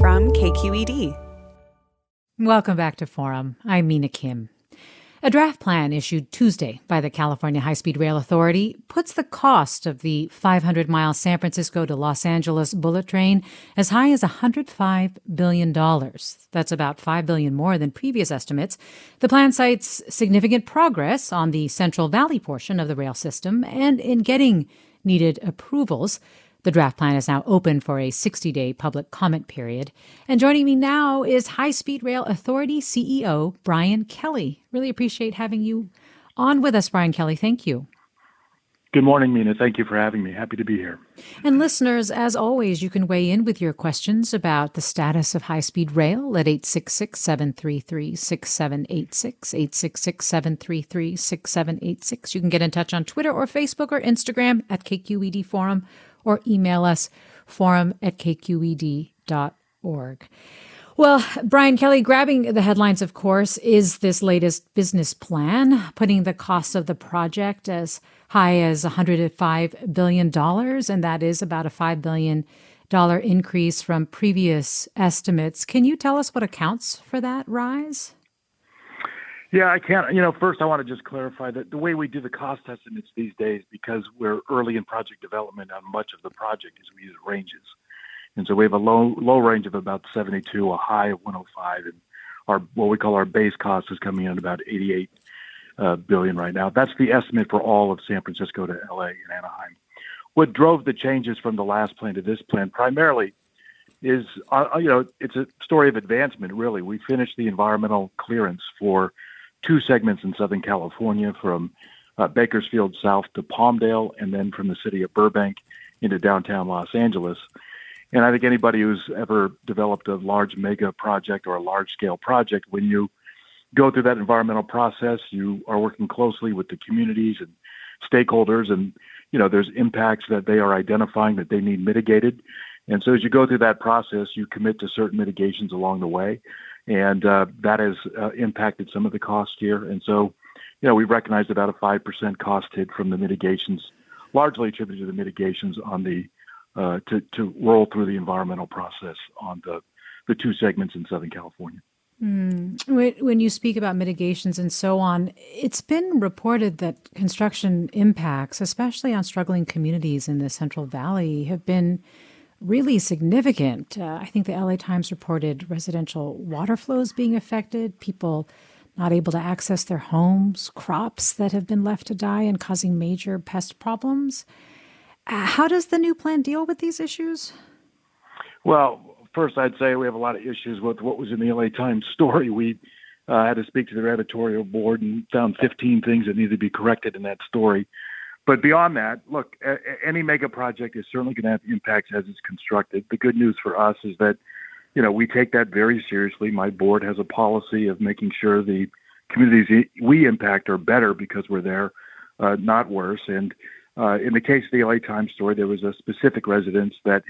From KQED. Welcome back to Forum. I'm Mina Kim. A draft plan issued Tuesday by the California High-Speed Rail Authority puts the cost of the 500-mile San Francisco to Los Angeles bullet train as high as $105 billion. That's about $5 billion more than previous estimates. The plan cites significant progress on the Central Valley portion of the rail system and in getting needed approvals. The draft plan is now open for a 60-day public comment period. And joining me now is High-Speed Rail Authority CEO Brian Kelly. Really appreciate having you on with us, Brian Kelly. Thank you. Good morning, Mina. Thank you for having me. Happy to be here. And listeners, as always, you can weigh in with your questions about the status of high-speed rail at 866-733-6786, 866-733-6786. You can get in touch on Twitter or Facebook or Instagram at KQED Forum, or email us, forum@kqed.org. Well, Brian Kelly, grabbing the headlines, of course, is this latest business plan, putting the cost of the project as high as $105 billion, and that is about a $5 billion increase from previous estimates. Can you tell us what accounts for that rise? Yeah, I can't. First, I want to just clarify that the way we do the cost estimates these days, because we're early in project development on much of the project, is we use ranges. And so we have a low range of about 72, a high of 105, and what we call our base cost is coming in at about $88 billion right now. That's the estimate for all of San Francisco to LA and Anaheim. What drove the changes from the last plan to this plan primarily is, it's a story of advancement, really. We finished the environmental clearance for two segments in Southern California, from Bakersfield south to Palmdale, and then from the city of Burbank into downtown Los Angeles. And I think anybody who's ever developed a large mega project or a large-scale project, when you go through that environmental process, you are working closely with the communities and stakeholders, and there's impacts that they are identifying that they need mitigated. And so as you go through that process, you commit to certain mitigations along the way. And that has impacted some of the costs here. And so, we've recognized about a 5% cost hit from the mitigations, largely attributed to the mitigations on the to roll through the environmental process on the two segments in Southern California. When you speak about mitigations and so on, it's been reported that construction impacts, especially on struggling communities in the Central Valley, have been really significant. I think the LA Times reported residential water flows being affected, people not able to access their homes, crops that have been left to die and causing major pest problems. How does the new plan deal with these issues? Well, first, I'd say we have a lot of issues with what was in the LA Times story. We had to speak to their editorial board and found 15 things that needed to be corrected in that story. But beyond that, look, any mega project is certainly going to have impacts as it's constructed. The good news for us is that, we take that very seriously. My board has a policy of making sure the communities we impact are better because we're there, not worse. And in the case of the LA Times story, there was a specific residence they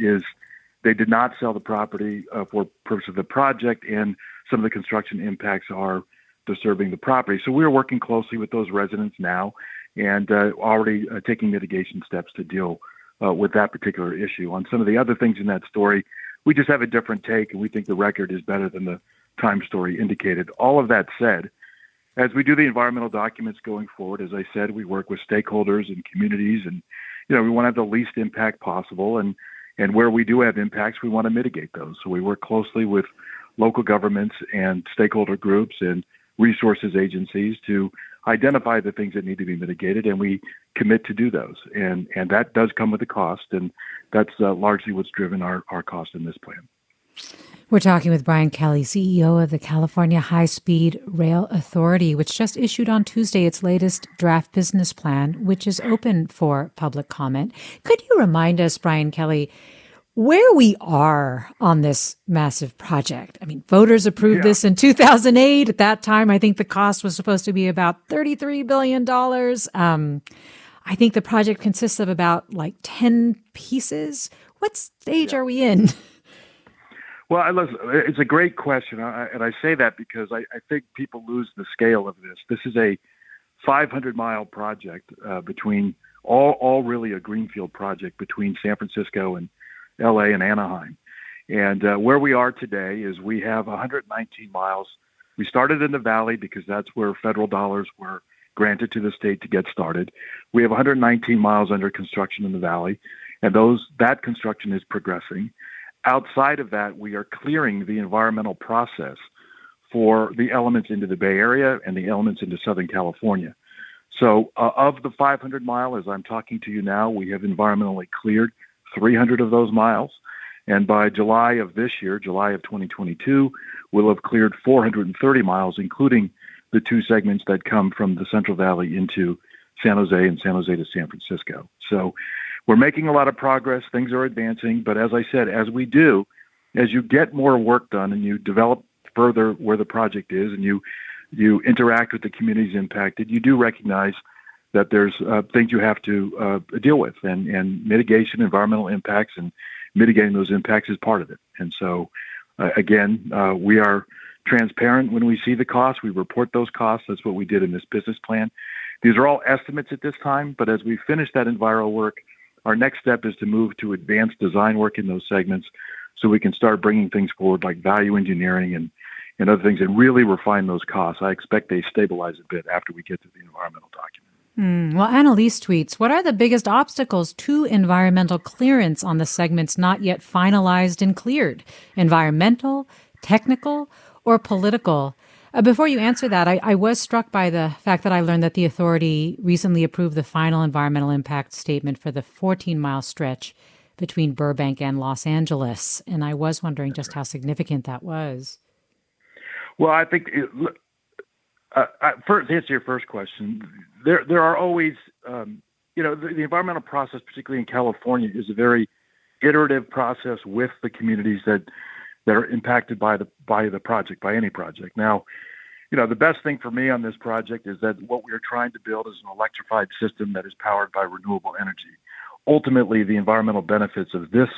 did not sell the property for purpose of the project, and some of the construction impacts are disturbing the property. So we're working closely with those residents now, and already taking mitigation steps to deal with that particular issue. On some of the other things in that story, we just have a different take, and we think the record is better than the Time story indicated. All of that said, as we do the environmental documents going forward, as I said, we work with stakeholders and communities, and we want to have the least impact possible, and where we do have impacts, we want to mitigate those. So we work closely with local governments and stakeholder groups and resources agencies to identify the things that need to be mitigated, and we commit to do those. And that does come with a cost, and that's largely what's driven our cost in this plan. We're talking with Brian Kelly, CEO of the California High-Speed Rail Authority, which just issued on Tuesday its latest draft business plan, which is open for public comment. Could you remind us, Brian Kelly, where we are on this massive project. I mean, voters approved this in 2008. At that time, I think the cost was supposed to be about $33 billion. I think the project consists of about 10 pieces. What stage are we in? Well, listen, it's a great question. And I say that because I think people lose the scale of this. This is a 500-mile project between all really a greenfield project between San Francisco and LA and Anaheim. And where we are today is we have 119 miles. We started in the valley because that's where federal dollars were granted to the state to get started. We have 119 miles under construction in the valley, and that construction is progressing. Outside of that, we are clearing the environmental process for the elements into the Bay Area and the elements into Southern California. So of the 500 mile, as I'm talking to you now, we have environmentally cleared 300 of those miles. And by July of this year, July of 2022, we'll have cleared 430 miles, including the two segments that come from the Central Valley into San Jose and San Jose to San Francisco. So we're making a lot of progress. Things are advancing. But as I said, as you get more work done and you develop further where the project is and you interact with the communities impacted, you do recognize that there's things you have to deal with, and mitigation, environmental impacts, and mitigating those impacts is part of it. And so, again, we are transparent when we see the costs. We report those costs. That's what we did in this business plan. These are all estimates at this time, but as we finish that enviro work, our next step is to move to advanced design work in those segments so we can start bringing things forward like value engineering and other things and really refine those costs. I expect they stabilize a bit after we get to the environmental document. Well, Annalise tweets, what are the biggest obstacles to environmental clearance on the segments not yet finalized and cleared? Environmental, technical, or political? Before you answer that, I was struck by the fact that I learned that the authority recently approved the final environmental impact statement for the 14-mile stretch between Burbank and Los Angeles. And I was wondering just how significant that was. Well, I think... first, to answer your first question, there are always, the environmental process, particularly in California, is a very iterative process with the communities that are impacted by the project, by any project. Now, the best thing for me on this project is that what we are trying to build is an electrified system that is powered by renewable energy. Ultimately, the environmental benefits of this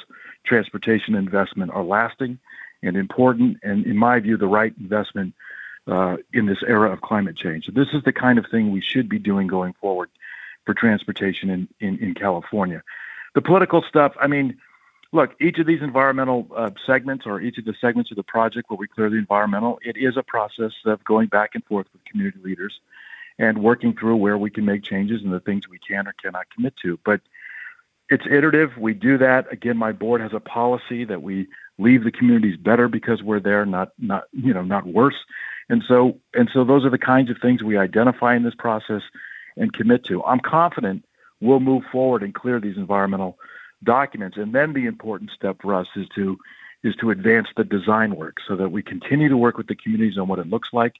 transportation investment are lasting and important, and in my view, the right investment in this era of climate change. So this is the kind of thing we should be doing going forward for transportation in California. The political stuff, I mean, look, each of these environmental segments or each of the segments of the project where we clear the environmental, it is a process of going back and forth with community leaders and working through where we can make changes and the things we can or cannot commit to. But it's iterative. We do that. Again, my board has a policy that we leave the communities better because we're there, not worse. And so those are the kinds of things we identify in this process and commit to. I'm confident we'll move forward and clear these environmental documents. And then the important step for us is to advance the design work so that we continue to work with the communities on what it looks like.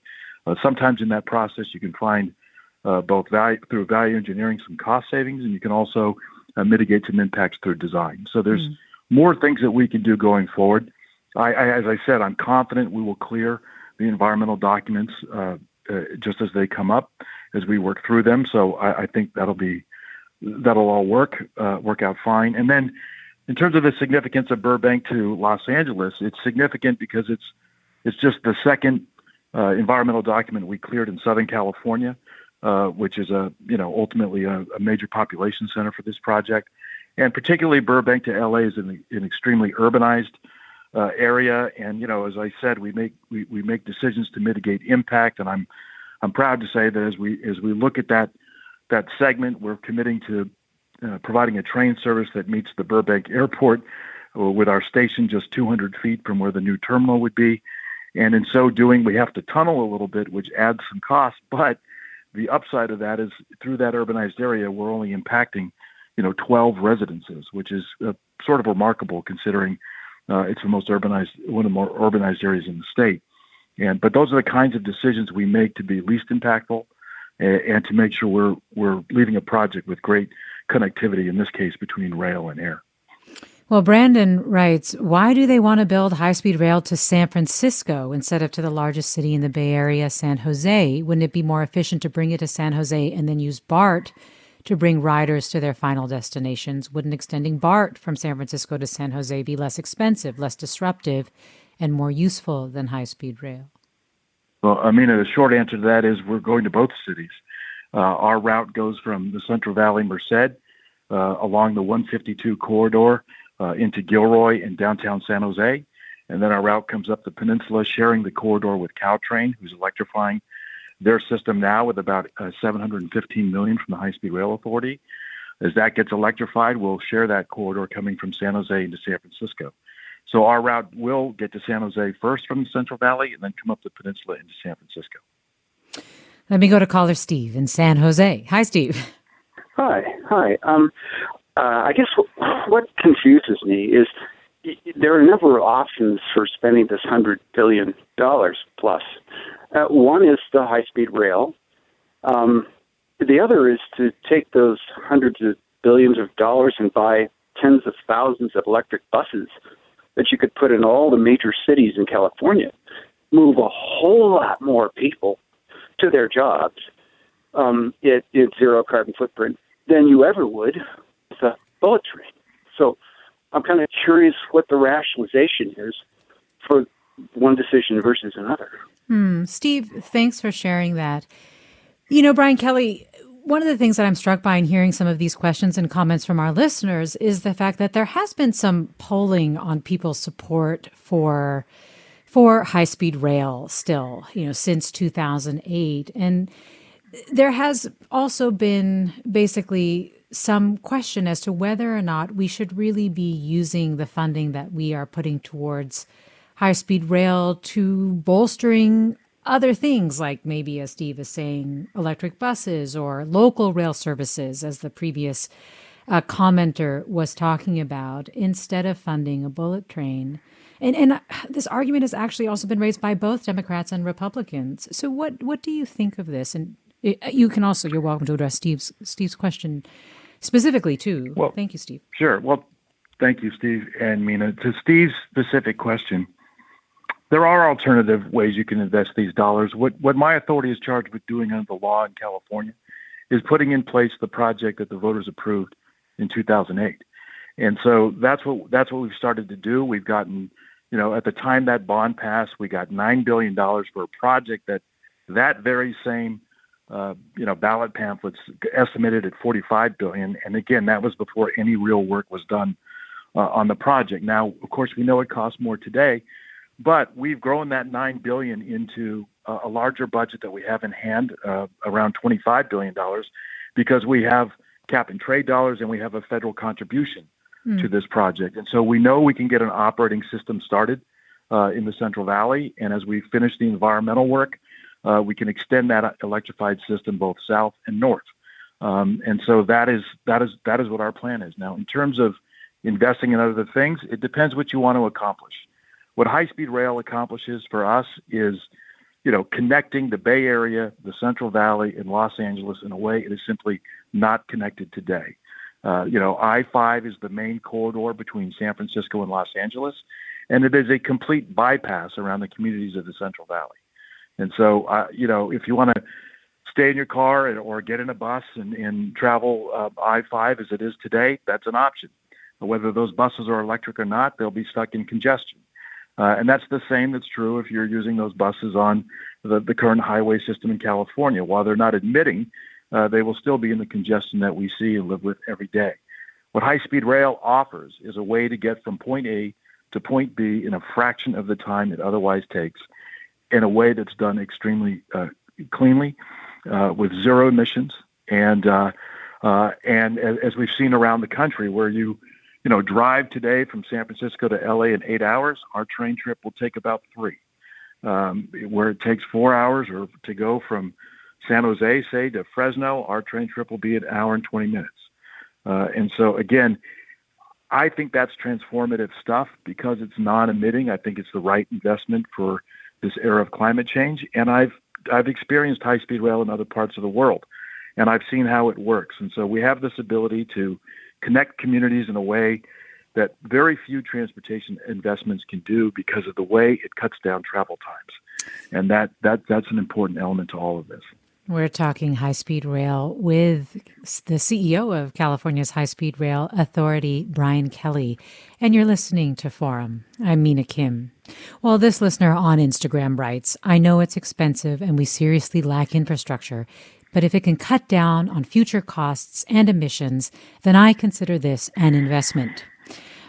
Sometimes in that process, you can find both value through value engineering, some cost savings, and you can also mitigate some impacts through design. So there's more things that we can do going forward. I, as I said, I'm confident we will clear the environmental documents just as they come up, as we work through them. So I think that'll all work out fine. And then, in terms of the significance of Burbank to Los Angeles, it's significant because it's just the second environmental document we cleared in Southern California, which is ultimately a major population center for this project, and particularly Burbank to LA is an extremely urbanized area, and as I said, we make decisions to mitigate impact, and I'm proud to say that as we look at that segment, we're committing to providing a train service that meets the Burbank Airport with our station just 200 feet from where the new terminal would be, and in so doing, we have to tunnel a little bit, which adds some cost. But the upside of that is through that urbanized area, we're only impacting 12 residences, which is sort of remarkable considering. It's the most urbanized, one of the more urbanized areas in the state, but those are the kinds of decisions we make to be least impactful, and to make sure we're leaving a project with great connectivity. In this case, between rail and air. Well, Brandon writes, why do they want to build high-speed rail to San Francisco instead of to the largest city in the Bay Area, San Jose? Wouldn't it be more efficient to bring it to San Jose and then use BART to bring riders to their final destinations? Wouldn't extending BART from San Francisco to San Jose be less expensive, less disruptive, and more useful than high-speed rail? Well, Amina, the short answer to that is we're going to both cities. Our route goes from the Central Valley Merced along the 152 corridor into Gilroy and downtown San Jose. And then our route comes up the peninsula, sharing the corridor with Caltrain, who's electrifying their system now with about $715 million from the High-Speed Rail Authority. As that gets electrified, we'll share that corridor coming from San Jose into San Francisco. So our route will get to San Jose first from the Central Valley and then come up the peninsula into San Francisco. Let me go to caller Steve in San Jose. Hi, Steve. Hi. I guess what confuses me is there are a number of options for spending this $100 billion plus. One is the high-speed rail. The other is to take those hundreds of billions of dollars and buy tens of thousands of electric buses that you could put in all the major cities in California, move a whole lot more people to their jobs at zero carbon footprint than you ever would with a bullet train. So I'm kind of curious what the rationalization is for one decision versus another. Steve, thanks for sharing that. You know, Brian Kelly, one of the things that I'm struck by in hearing some of these questions and comments from our listeners is the fact that there has been some polling on people's support for high-speed rail still, you know, since 2008. And there has also been basically some question as to whether or not we should really be using the funding that we are putting towards high-speed rail to bolstering other things, like maybe, as Steve is saying, electric buses or local rail services, as the previous commenter was talking about, instead of funding a bullet train. And this argument has actually also been raised by both Democrats and Republicans. So what do you think of this? And you can also, you're welcome to address Steve's question specifically, too. Well, thank you, Steve. Sure. Well, thank you, Steve and Mina. To Steve's specific question, there are alternative ways you can invest these dollars. What my authority is charged with doing under the law in California is putting in place the project that the voters approved in 2008. And so that's what we've started to do. We've gotten, you know, at the time that bond passed, we got $9 billion for a project that very same, ballot pamphlets estimated at $45 billion. And again, that was before any real work was done on the project. Now, of course, we know it costs more today, but we've grown that $9 billion into a larger budget that we have in hand, around $25 billion, because we have cap and trade dollars and we have a federal contribution to this project. And so we know we can get an operating system started in the Central Valley. And as we finish the environmental work, we can extend that electrified system both south and north. And so that is what our plan is. Now, in terms of investing in other things, it depends what you want to accomplish. What high-speed rail accomplishes for us is, you know, connecting the Bay Area, the Central Valley, and Los Angeles in a way it is simply not connected today. I-5 is the main corridor between San Francisco and Los Angeles, and it is a complete bypass around the communities of the Central Valley. And so, if you want to stay in your car or get in a bus and travel I-5 as it is today, that's an option. But whether those buses are electric or not, they'll be stuck in congestion. And that's the same that's true if you're using those buses on the current highway system in California. While they're not admitting, they will still be in the congestion that we see and live with every day. What high-speed rail offers is a way to get from point A to point B in a fraction of the time it otherwise takes, in a way that's done extremely cleanly, with zero emissions. And as we've seen around the country, where you drive today from San Francisco to LA in 8 hours, our train trip will take about 3. Where it takes 4 hours or to go from San Jose, say, to Fresno, our train trip will be an hour and 20 minutes. And so, again, I think that's transformative stuff because it's non-emitting. I think it's the right investment for this era of climate change. And I've experienced high-speed rail in other parts of the world, and I've seen how it works. And so we have this ability to connect communities in a way that very few transportation investments can do because of the way it cuts down travel times. And that's an important element to all of this. We're talking high-speed rail with the CEO of California's High-Speed Rail Authority, Brian Kelly. And you're listening to Forum. I'm Mina Kim. Well, this listener on Instagram writes, I know it's expensive and we seriously lack infrastructure, but if it can cut down on future costs and emissions, then I consider this an investment.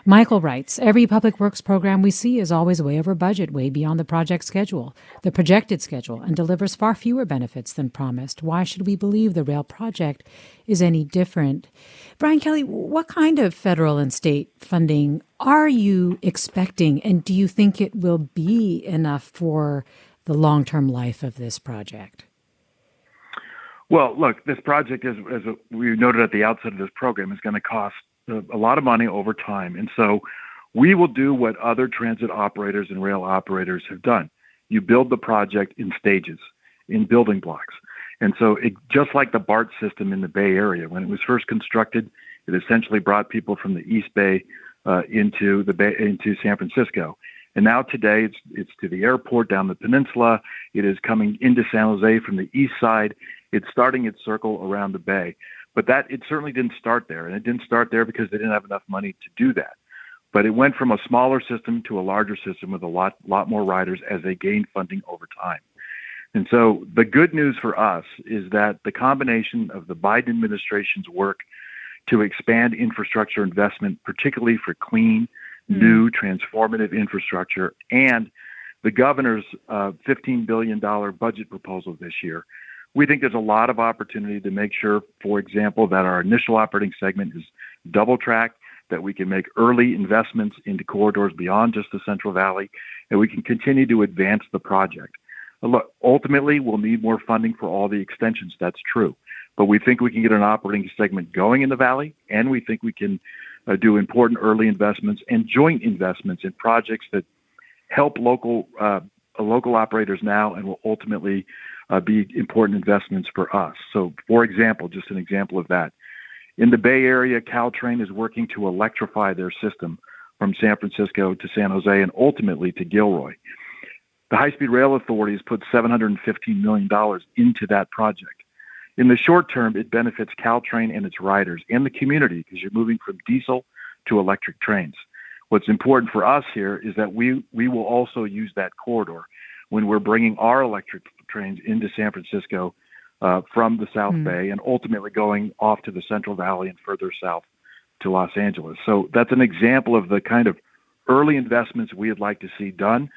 Michael writes, every public works program we see is always way over budget, way beyond the project schedule, the projected schedule, and delivers far fewer benefits than promised. Why should we believe the rail project is any different? Brian Kelly, what kind of federal and state funding are you expecting, and do you think it will be enough for the long-term life of this project? Well, look, this project, as we noted at the outset of this program, is going to cost a lot of money over time. And so we will do what other transit operators and rail operators have done. You build the project in stages, in building blocks. And so it, just like the BART system in the Bay Area, when it was first constructed, it essentially brought people from the East Bay into San Francisco. And now today it's to the airport down the peninsula. It is coming into San Jose from the east side. It's starting its circle around the Bay. But that it certainly didn't start there, and it didn't start there because they didn't have enough money to do that. But it went from a smaller system to a larger system with a lot more riders as they gained funding over time. And so the good news for us is that the combination of the Biden administration's work to expand infrastructure investment, particularly for clean, new, transformative infrastructure, and the governor's $15 billion budget proposal this year, we think there's a lot of opportunity to make sure, for example, that our initial operating segment is double-tracked, that we can make early investments into corridors beyond just the Central Valley, and we can continue to advance the project. Look, ultimately, we'll need more funding for all the extensions. That's true. But we think we can get an operating segment going in the Valley, and we think we can do important early investments and joint investments in projects that help local operators now and will ultimately be important investments for us. So, for example, just an example of that. In the Bay Area, Caltrain is working to electrify their system from San Francisco to San Jose and ultimately to Gilroy. The High-Speed Rail Authority has put $715 million into that project. In the short term, it benefits Caltrain and its riders and the community because you're moving from diesel to electric trains. What's important for us here is that we will also use that corridor when we're bringing our electric trains into San Francisco from the South Bay and ultimately going off to the Central Valley and further south to Los Angeles. So that's an example of the kind of early investments we would like to see done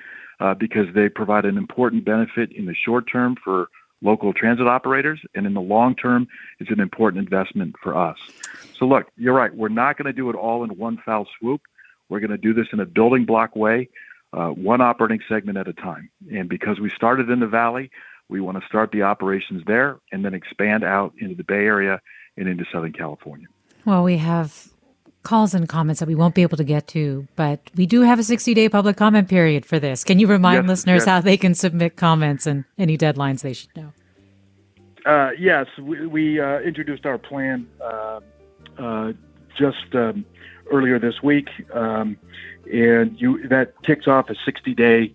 because they provide an important benefit in the short term for local transit operators, and in the long term, it's an important investment for us. So look, you're right. We're not going to do it all in one foul swoop. We're going to do this in a building block way, one operating segment at a time. And because we started in the Valley, we want to start the operations there and then expand out into the Bay Area and into Southern California. Well, we have calls and comments that we won't be able to get to, but we do have a 60-day public comment period for this. Can you remind listeners how they can submit comments and any deadlines they should know? Yes, we introduced our plan just earlier this week, and that kicks off a 60-day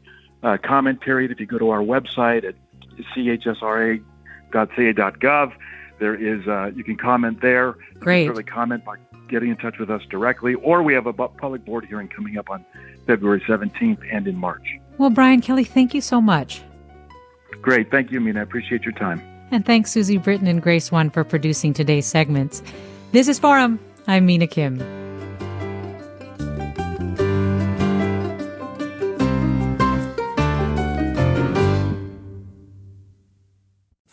comment period. If you go to our website at chsra.ca.gov, there is you can comment there. Great. You can really comment by getting in touch with us directly, or we have a public board hearing coming up on February 17th and in March. Well, Brian Kelly, thank you so much. Great. Thank you, Mina. I appreciate your time. And thanks, Susie Britton and Grace One, for producing today's segments. This is Forum. I'm Mina Kim.